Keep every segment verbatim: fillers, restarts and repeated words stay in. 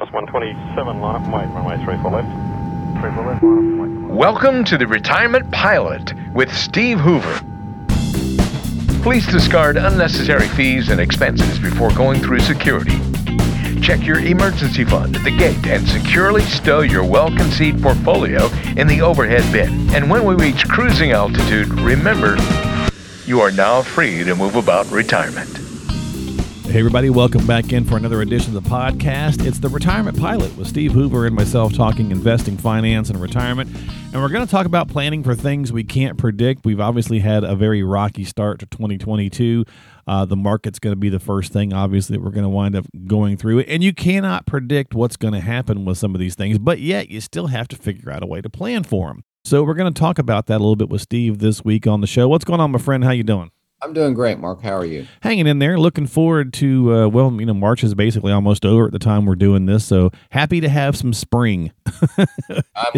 Plus one twenty-seven, line up and wait, runway three four left. three four left, line up and wait. Welcome to the Retirement Pilot with Steve Hoover. Please discard unnecessary fees and expenses before going through security. Check your emergency fund at the gate and securely stow your well-conceived portfolio in the overhead bin. And when we reach cruising altitude, remember, you are now free to move about retirement. Hey everybody, welcome back in for another edition of the podcast. It's the Retirement Pilot with Steve Hoover and myself talking investing, finance, and retirement. And we're going to talk about planning for things we can't predict. We've obviously had a very rocky start to twenty twenty-two. Uh, the market's going to be the first thing, obviously, that we're going to wind up going through. And you cannot predict what's going to happen with some of these things, but yet you still have to figure out a way to plan for them. So we're going to talk about that a little bit with Steve this week on the show. What's going on, my friend? How you doing? I'm doing great, Mark. How are you? Hanging in there. Looking forward to, uh, well, you know, March is basically almost over at the time we're doing this, so happy to have some spring. I'm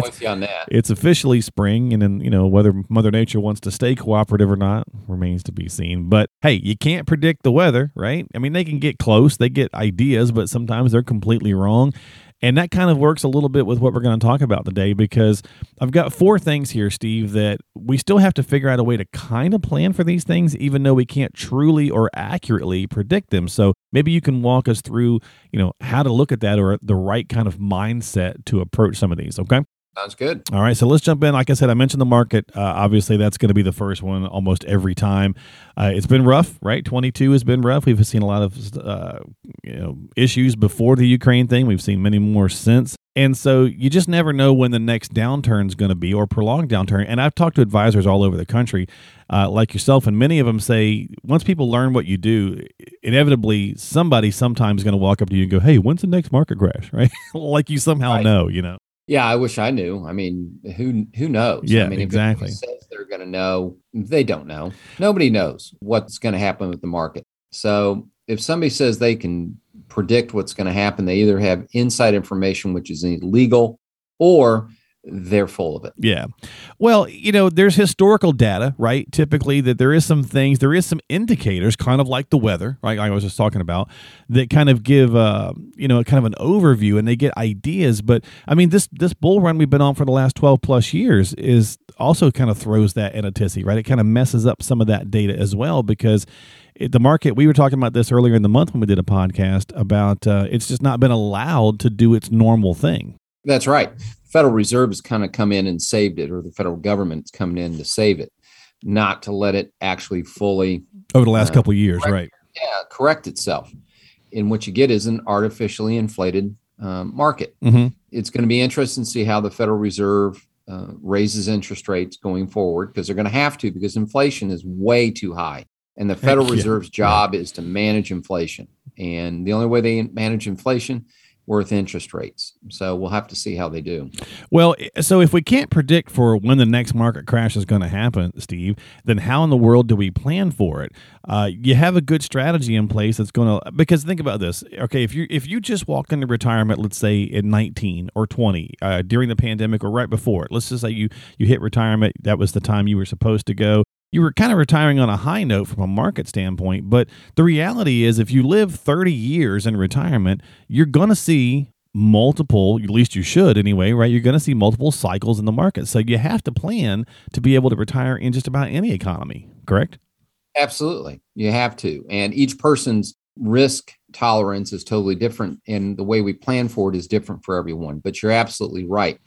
with you on that. It's officially spring, and then, you know, whether Mother Nature wants to stay cooperative or not remains to be seen. But, hey, you can't predict the weather, right? I mean, they can get close. They get ideas, but sometimes they're completely wrong. And that kind of works a little bit with what we're going to talk about today, because I've got four things here, Steve, that we still have to figure out a way to kind of plan for these things, even though we can't truly or accurately predict them. So maybe you can walk us through, you know, how to look at that or the right kind of mindset to approach some of these. Okay. Sounds good. All right, so let's jump in. Like I said, I mentioned the market. Uh, obviously, that's going to be the first one almost every time. Uh, it's been rough, right? twenty-two has been rough. We've seen a lot of uh, you know, issues before the Ukraine thing. We've seen many more since. And so you just never know when the next downturn is going to be, or prolonged downturn. And I've talked to advisors all over the country, uh, like yourself, and many of them say once people learn what you do, inevitably somebody sometimes is going to walk up to you and go, hey, when's the next market crash, right? Like you somehow right. know, you know. Yeah, I wish I knew. I mean, who who knows? Yeah, I mean, if exactly. Everybody says they're going to know, they don't know. Nobody knows what's going to happen with the market. So if somebody says they can predict what's going to happen, they either have inside information, which is illegal, or they're full of it. Yeah. Well, you know, there's historical data, right? Typically that there is some things, there is some indicators, kind of like the weather, right? Like I was just talking about, that kind of give, uh, you know, kind of an overview, and they get ideas. But I mean, this this bull run we've been on for the last twelve plus years is also kind of throws that in a tizzy, right? It kind of messes up some of that data as well, because it, the market, we were talking about this earlier in the month when we did a podcast about uh, it's just not been allowed to do its normal thing. That's right. Federal Reserve has kind of come in and saved it, or the federal government's coming in to save it, not to let it actually fully over the last uh, couple of years, correct, right? Yeah, correct itself. And what you get is an artificially inflated um, market. Mm-hmm. It's going to be interesting to see how the Federal Reserve uh, raises interest rates going forward, because they're going to have to, because inflation is way too high, and the Federal Heck Reserve's yeah. job yeah. is to manage inflation, and the only way they manage inflation. Worth interest rates. So we'll have to see how they do. Well, so if we can't predict for when the next market crash is going to happen, Steve, then how in the world do we plan for it? Uh, you have a good strategy in place that's going to, because think about this. Okay, if you if you just walked into retirement, let's say at nineteen or twenty, uh, during the pandemic or right before it, let's just say you, you hit retirement, that was the time you were supposed to go. You were kind of retiring on a high note from a market standpoint, but the reality is if you live thirty years in retirement, you're going to see multiple, at least you should anyway, right? You're going to see multiple cycles in the market. So you have to plan to be able to retire in just about any economy, correct? Absolutely. You have to. And each person's risk tolerance is totally different, and the way we plan for it is different for everyone. But you're absolutely right.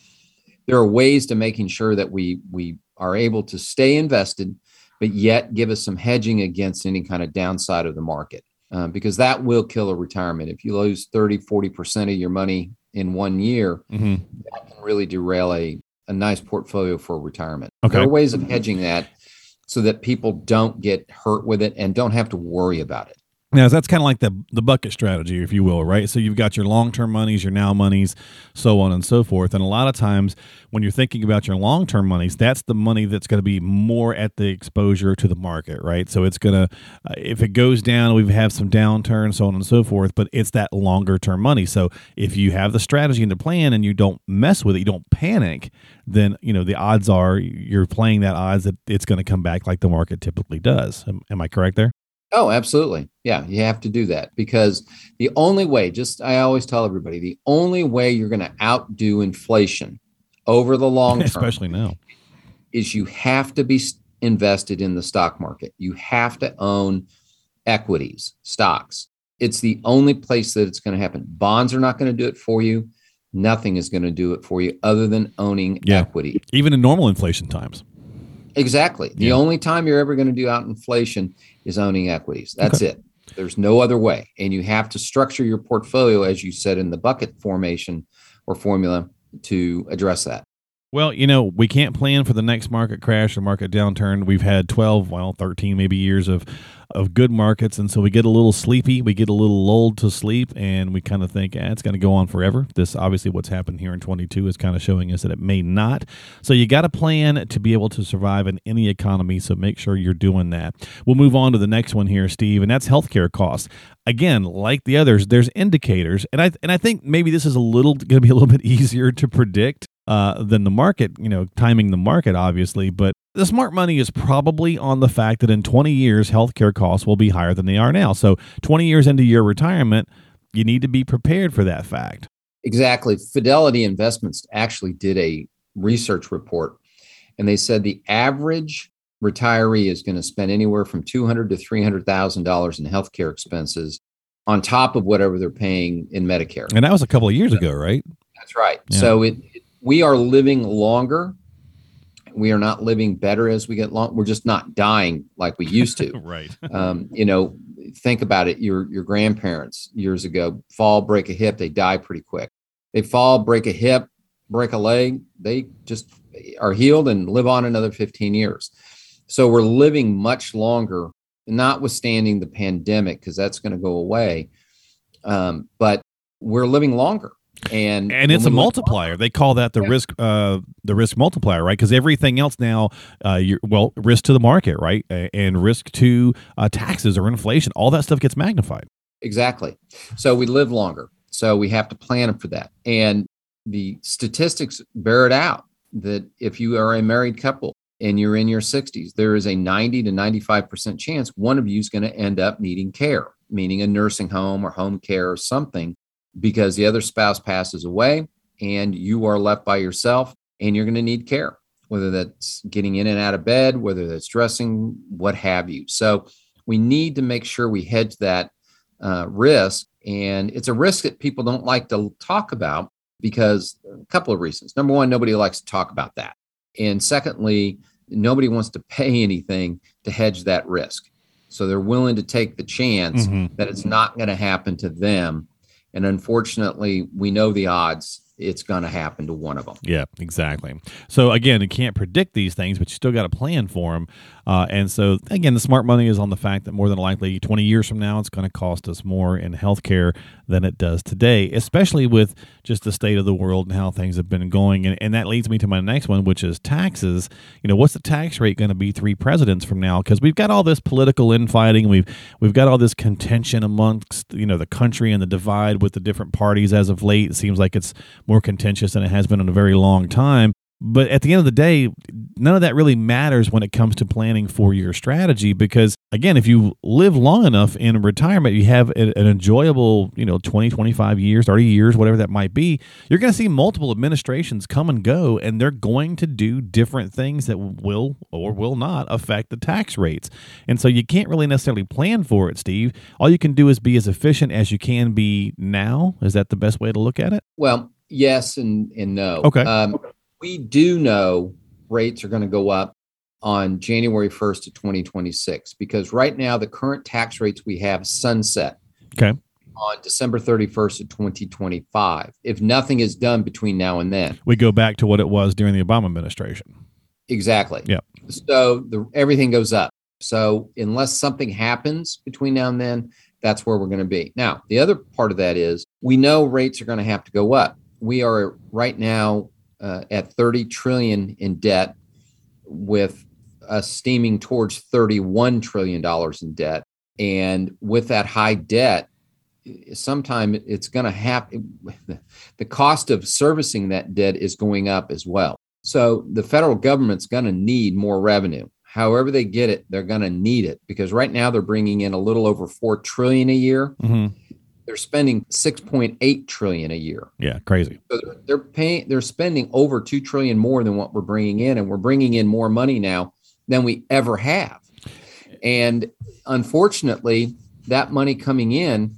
There are ways to making sure that we we are able to stay invested, but yet give us some hedging against any kind of downside of the market, um, because that will kill a retirement. If you lose thirty, forty percent of your money in one year, mm-hmm. that can really derail a, a nice portfolio for retirement. Okay. There are ways of hedging that so that people don't get hurt with it and don't have to worry about it. Now, that's kind of like the the bucket strategy, if you will, right? So you've got your long-term monies, your now monies, so on and so forth. And a lot of times when you're thinking about your long-term monies, that's the money that's going to be more at the exposure to the market, right? So it's going to, uh, if it goes down, we have some downturn, so on and so forth, but it's that longer-term money. So if you have the strategy and the plan and you don't mess with it, you don't panic, then, you know, the odds are you're playing that odds that it's going to come back like the market typically does. Am, am I correct there? Oh, absolutely. Yeah, you have to do that, because the only way, just I always tell everybody, the only way you're going to outdo inflation over the long term, especially now, is you have to be invested in the stock market. You have to own equities, stocks. It's the only place that it's going to happen. Bonds are not going to do it for you. Nothing is going to do it for you other than owning yeah. equity. Even in normal inflation times. Exactly. The yeah. only time you're ever going to do out inflation is owning equities. That's okay. it. There's no other way. And you have to structure your portfolio, as you said, in the bucket formation or formula to address that. Well, you know, we can't plan for the next market crash or market downturn. We've had twelve, well, thirteen maybe years of, of good markets. And so we get a little sleepy. We get a little lulled to sleep, and we kind of think, eh, it's going to go on forever. This obviously what's happened here in twenty-two is kind of showing us that it may not. So you got to plan to be able to survive in any economy. So make sure you're doing that. We'll move on to the next one here, Steve, and that's healthcare costs. Again, like the others, there's indicators. And I, and I think maybe this is a little going to be a little bit easier to predict. Uh, than the market, you know, timing the market, obviously. But the smart money is probably on the fact that in twenty years, healthcare costs will be higher than they are now. So twenty years into your retirement, you need to be prepared for that fact. Exactly. Fidelity Investments actually did a research report, and they said the average retiree is going to spend anywhere from two hundred thousand dollars to three hundred thousand dollars in healthcare expenses on top of whatever they're paying in Medicare. And that was a couple of years ago, right? That's right. Yeah. So it, it we are living longer. We are not living better as we get long. We're just not dying like we used to. Right. Um, you know, think about it. Your your grandparents years ago, fall, break a hip, they die pretty quick. They fall, break a hip, break a leg. They just are healed and live on another fifteen years. So we're living much longer, notwithstanding the pandemic, because that's going to go away. Um, but we're living longer. And, and it's a multiplier. Longer. They call that the yeah. risk, uh, the risk multiplier, right? Because everything else now, uh, you're, well, risk to the market, right, and risk to uh, taxes or inflation, all that stuff gets magnified. Exactly. So we live longer. So we have to plan for that. And the statistics bear it out that if you are a married couple and you're in your sixties, there is a ninety to ninety-five percent chance one of you is going to end up needing care, meaning a nursing home or home care or something, because the other spouse passes away and you are left by yourself, and you're going to need care, whether that's getting in and out of bed, whether that's dressing, what have you. So we need to make sure we hedge that uh, risk. And it's a risk that people don't like to talk about, because a couple of reasons. Number one, nobody likes to talk about that. And secondly, nobody wants to pay anything to hedge that risk. So they're willing to take the chance mm-hmm. that it's not going to happen to them. And unfortunately, we know the odds it's going to happen to one of them. Yeah, exactly. So again, you can't predict these things, but you still got to plan for them. Uh, and so again, the smart money is on the fact that more than likely twenty years from now, it's going to cost us more in healthcare than it does today, especially with just the state of the world and how things have been going. And, and that leads me to my next one, which is taxes. You know, what's the tax rate going to be three presidents from now? Because we've got all this political infighting. We've we've got all this contention amongst, you know, the country and the divide with the different parties as of late. It seems like it's more contentious than it has been in a very long time. But at the end of the day, none of that really matters when it comes to planning for your strategy, because again, if you live long enough in retirement, you have an enjoyable, you know, twenty, twenty-five years, thirty years, whatever that might be, you're going to see multiple administrations come and go, and they're going to do different things that will or will not affect the tax rates. And so you can't really necessarily plan for it, Steve. All you can do is be as efficient as you can be now. Is that the best way to look at it? Well, yes and, and no. Okay. Um, okay. We do know rates are going to go up on January first of twenty twenty-six, because right now the current tax rates we have sunset okay. on December thirty-first of twenty twenty-five. If nothing is done between now and then, we go back to what it was during the Obama administration. Exactly. Yeah. So the, everything goes up. So unless something happens between now and then, that's where we're going to be. Now, the other part of that is we know rates are going to have to go up. We are right now Uh, at thirty trillion dollars in debt, with us steaming towards thirty-one trillion dollars in debt. And with that high debt, sometime it's going to happen. The cost of servicing that debt is going up as well. So the federal government's going to need more revenue. however they get it, they're going to need it, because right now they're bringing in a little over four trillion dollars a year. Mm-hmm. They're spending six point eight trillion dollars a year. Yeah, crazy. So they're, they're paying, they're spending over two trillion dollars more than what we're bringing in, and we're bringing in more money now than we ever have. And unfortunately, that money coming in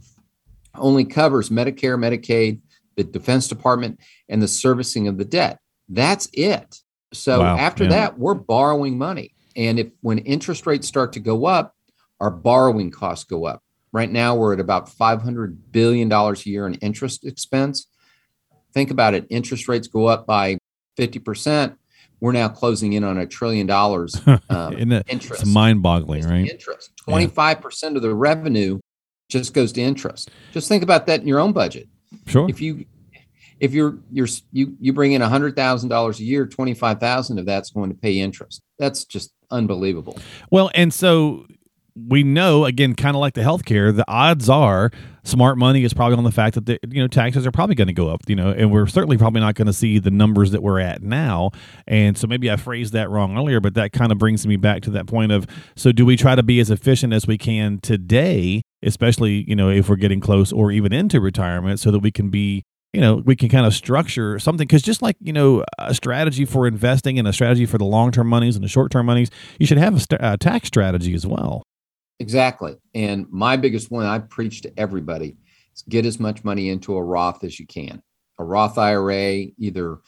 only covers Medicare, Medicaid, the Defense Department, and the servicing of the debt. That's it. So wow, after yeah. that, we're borrowing money. And if when interest rates start to go up, our borrowing costs go up. Right now, we're at about five hundred billion dollars a year in interest expense. Think about it. Interest rates go up by fifty percent. We're now closing in on a trillion dollars um, it, interest. It's mind-boggling, it's right? Interest. twenty-five percent yeah. of the revenue just goes to interest. Just think about that in your own budget. Sure. If you if you're you're you you bring in one hundred thousand dollars a year, twenty-five thousand of that's going to pay interest. That's just unbelievable. Well, and so we know, again, kind of like the healthcare, the odds are smart money is probably on the fact that the, you know, taxes are probably going to go up, you know, and we're certainly probably not going to see the numbers that we're at now. And so maybe I phrased that wrong earlier, but that kind of brings me back to that point of, so do we try to be as efficient as we can today, especially, you know, if we're getting close or even into retirement, so that we can be, you know, we can kind of structure something, because just like, you know, a strategy for investing and a strategy for the long-term monies and the short-term monies, you should have a, st- a tax strategy as well. Exactly. And my biggest one I preach to everybody is get as much money into a Roth as you can. A Roth I R A, either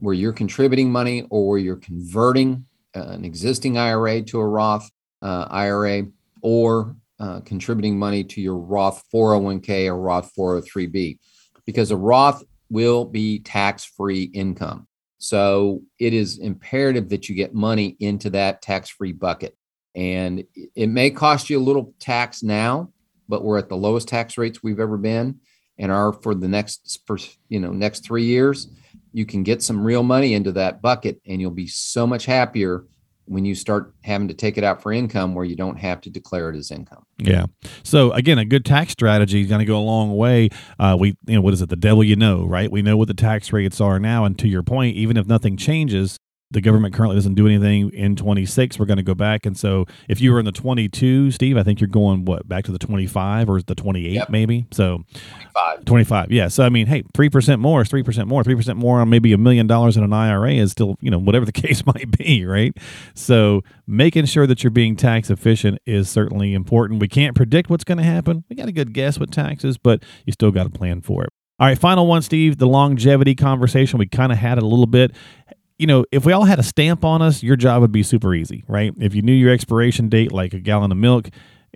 where you're contributing money or where you're converting uh, an existing I R A to a Roth uh, I R A, or uh, contributing money to your Roth four oh one k or Roth four oh three b, because a Roth will be tax-free income. So it is imperative that you get money into that tax-free bucket. And it may cost you a little tax now, but we're at the lowest tax rates we've ever been, and are for the next, for, you know, next three years. You can get some real money into that bucket, and you'll be so much happier when you start having to take it out for income where you don't have to declare it as income. Yeah. So again, a good tax strategy is going to go a long way. Uh, we, you know, what is it? The devil you know, right? We know what the tax rates are now, and to your point, even if nothing changes, the government currently doesn't do anything in twenty-six. We're going to go back. And so if you were in the twenty-two, Steve, I think you're going, what, back to the twenty-five or the twenty-eight, yep. maybe? So twenty-five. twenty-five. Yeah. So, I mean, hey, three percent more is three percent more. three percent more on maybe a million dollars in an I R A is still, you know, whatever the case might be, right? So making sure that you're being tax efficient is certainly important. We can't predict what's going to happen. We got a good guess with taxes, but you still got to plan for it. All right, final one, Steve, the longevity conversation. We kind of had it a little bit. You know, if we all had a stamp on us, your job would be super easy, right? If you knew your expiration date like a gallon of milk,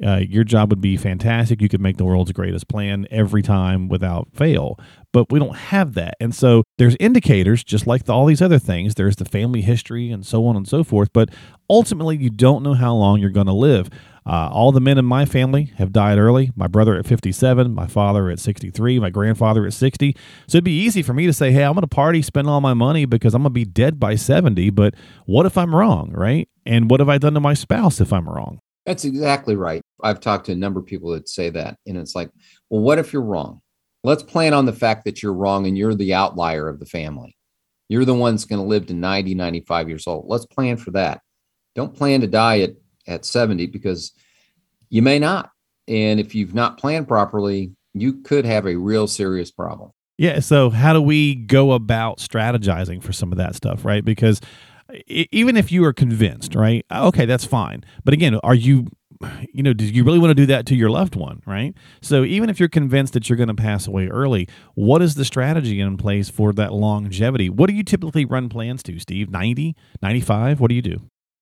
uh, your job would be fantastic. You could make the world's greatest plan every time without fail. But we don't have that. And so there's indicators, just like the, all these other things. There's the family history and so on and so forth. But ultimately, you don't know how long you're going to live. Uh, all the men in my family have died early. My brother at fifty-seven, my father at sixty-three, my grandfather at sixty. So it'd be easy for me to say, hey, I'm going to party, spend all my money because I'm going to be dead by seventy. But what if I'm wrong, right? And what have I done to my spouse if I'm wrong? That's exactly right. I've talked to a number of people that say that. And it's like, well, what if you're wrong? Let's plan on the fact that you're wrong and you're the outlier of the family. You're the one that's going to live to ninety, ninety-five years old. Let's plan for that. Don't plan to die at at seventy, because you may not. And if you've not planned properly, you could have a real serious problem. Yeah. So how do we go about strategizing for some of that stuff, right? Because even if you are convinced, right? Okay, that's fine. But again, are you, you know, do you really want to do that to your loved one, right? So even if you're convinced that you're going to pass away early, what is the strategy in place for that longevity? What do you typically run plans to, Steve? ninety, ninety-five? What do you do?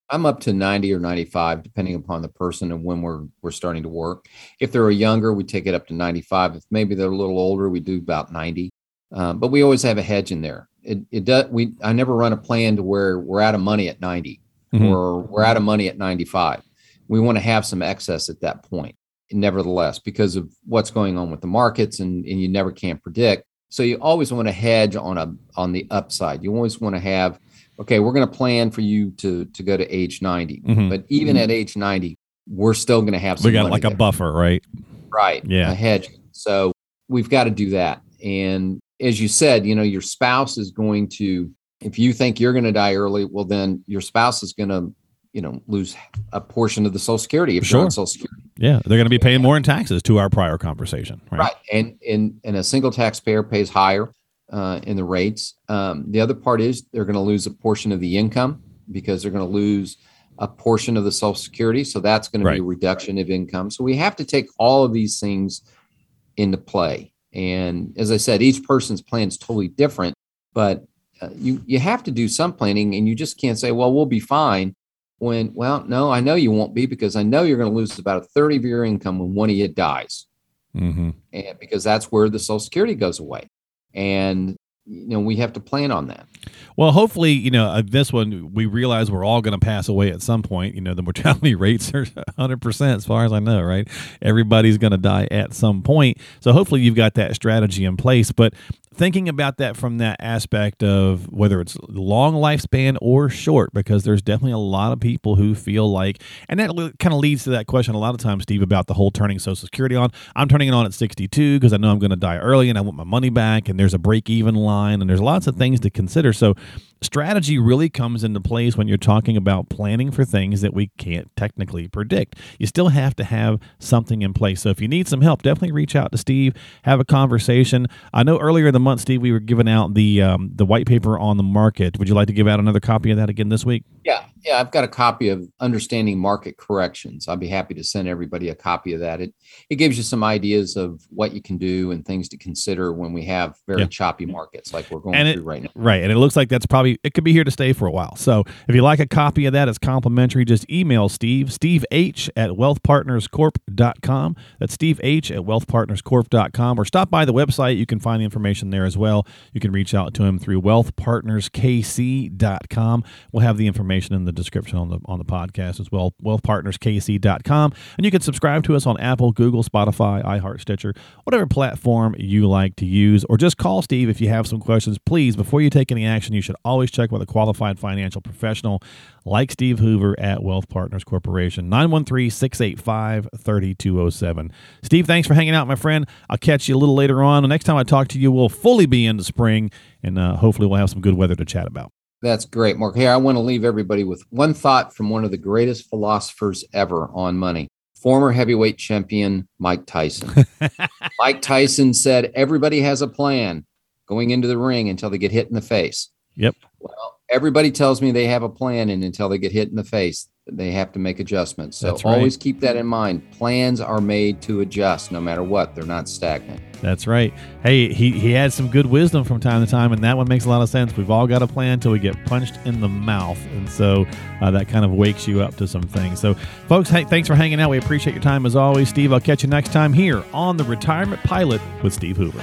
I'm up to ninety or ninety-five, depending upon the person and when we're we're starting to work. If they're younger, we take it up to ninety-five. If maybe they're a little older, we do about ninety. Um, but we always have a hedge in there. It it does. We I never run a plan to where we're out of money at ninety, mm-hmm. or we're out of money at ninety-five. We want to have some excess at that point, nevertheless, because of what's going on with the markets, and, and you never can predict. So you always want to hedge on a on the upside. You always want to have, okay, we're going to plan for you to to go to age ninety. Mm-hmm. But even mm-hmm. at age ninety, we're still going to have some. We got like there. A buffer, right? Right. Yeah. A hedge. So we've got to do that. And as you said, you know, your spouse is going to, if you think you're going to die early, well, then your spouse is going to, you know, lose a portion of the Social Security if sure. you're on Social Security. Yeah, they're going to be paying more in taxes to our prior conversation. Right. right. And, and and a single taxpayer pays higher uh, in the rates. Um, the other part is they're going to lose a portion of the income because they're going to lose a portion of the Social Security. So that's going right. to be a reduction right. of income. So we have to take all of these things into play. And as I said, each person's plan is totally different, but uh, you, you have to do some planning, and you just can't say, well, we'll be fine. When, well, no, I know you won't be, because I know you're going to lose about a third of your income when one of you dies, mm-hmm. and because that's where the Social Security goes away. And, you know, we have to plan on that. Well, hopefully, you know, uh, this one, we realize we're all going to pass away at some point. You know, the mortality rates are one hundred percent as far as I know, right? Everybody's going to die at some point. So hopefully you've got that strategy in place. But thinking about that from that aspect of whether it's long lifespan or short, because there's definitely a lot of people who feel like, and that kind of leads to that question a lot of times, Steve, about the whole turning Social Security on. I'm turning it on at sixty-two because I know I'm going to die early and I want my money back, and there's a break-even line, and there's lots of things to consider. So strategy really comes into place when you're talking about planning for things that we can't technically predict. You still have to have something in place. So if you need some help, definitely reach out to Steve, have a conversation. I know earlier in the month, Steve, we were giving out the um, the white paper on the market. Would you like to give out another copy of that again this week? Yeah, yeah, I've got a copy of Understanding Market Corrections. I'd be happy to send everybody a copy of that. It it gives you some ideas of what you can do and things to consider when we have very yeah. choppy markets like we're going and through it, right now. Right, and it looks like that's probably it could be here to stay for a while. So if you like a copy of that, it's complimentary. Just email Steve, Steve H at wealth partners corp dot com. That's Steve H at wealth partners corp dot com. Or stop by the website. You can find the information there as well. You can reach out to him through wealth partners k c dot com. We'll have the information in the description on the on the podcast as well, wealth partners k c dot com. And you can subscribe to us on Apple, Google, Spotify, iHeart, Stitcher, whatever platform you like to use. Or just call Steve if you have some questions. Please, before you take any action, you should always check with a qualified financial professional like Steve Hoover at Wealth Partners Corporation, nine one three, six eight five, three two zero seven. Steve, thanks for hanging out, my friend. I'll catch you a little later on. The next time I talk to you, we'll fully be into spring, and uh, hopefully we'll have some good weather to chat about. That's great, Mark. Here, I want to leave everybody with one thought from one of the greatest philosophers ever on money, former heavyweight champion Mike Tyson. Mike Tyson said, everybody has a plan going into the ring until they get hit in the face. Yep. Well, everybody tells me they have a plan, and until they get hit in the face, they have to make adjustments. So right. always keep that in mind. Plans are made to adjust no matter what. They're not stagnant. That's right. Hey, he, he had some good wisdom from time to time, and that one makes a lot of sense. We've all got a plan until we get punched in the mouth. And so uh, that kind of wakes you up to some things. So, folks, hey, thanks for hanging out. We appreciate your time as always. Steve, I'll catch you next time here on The Retirement Pilot with Steve Hoover.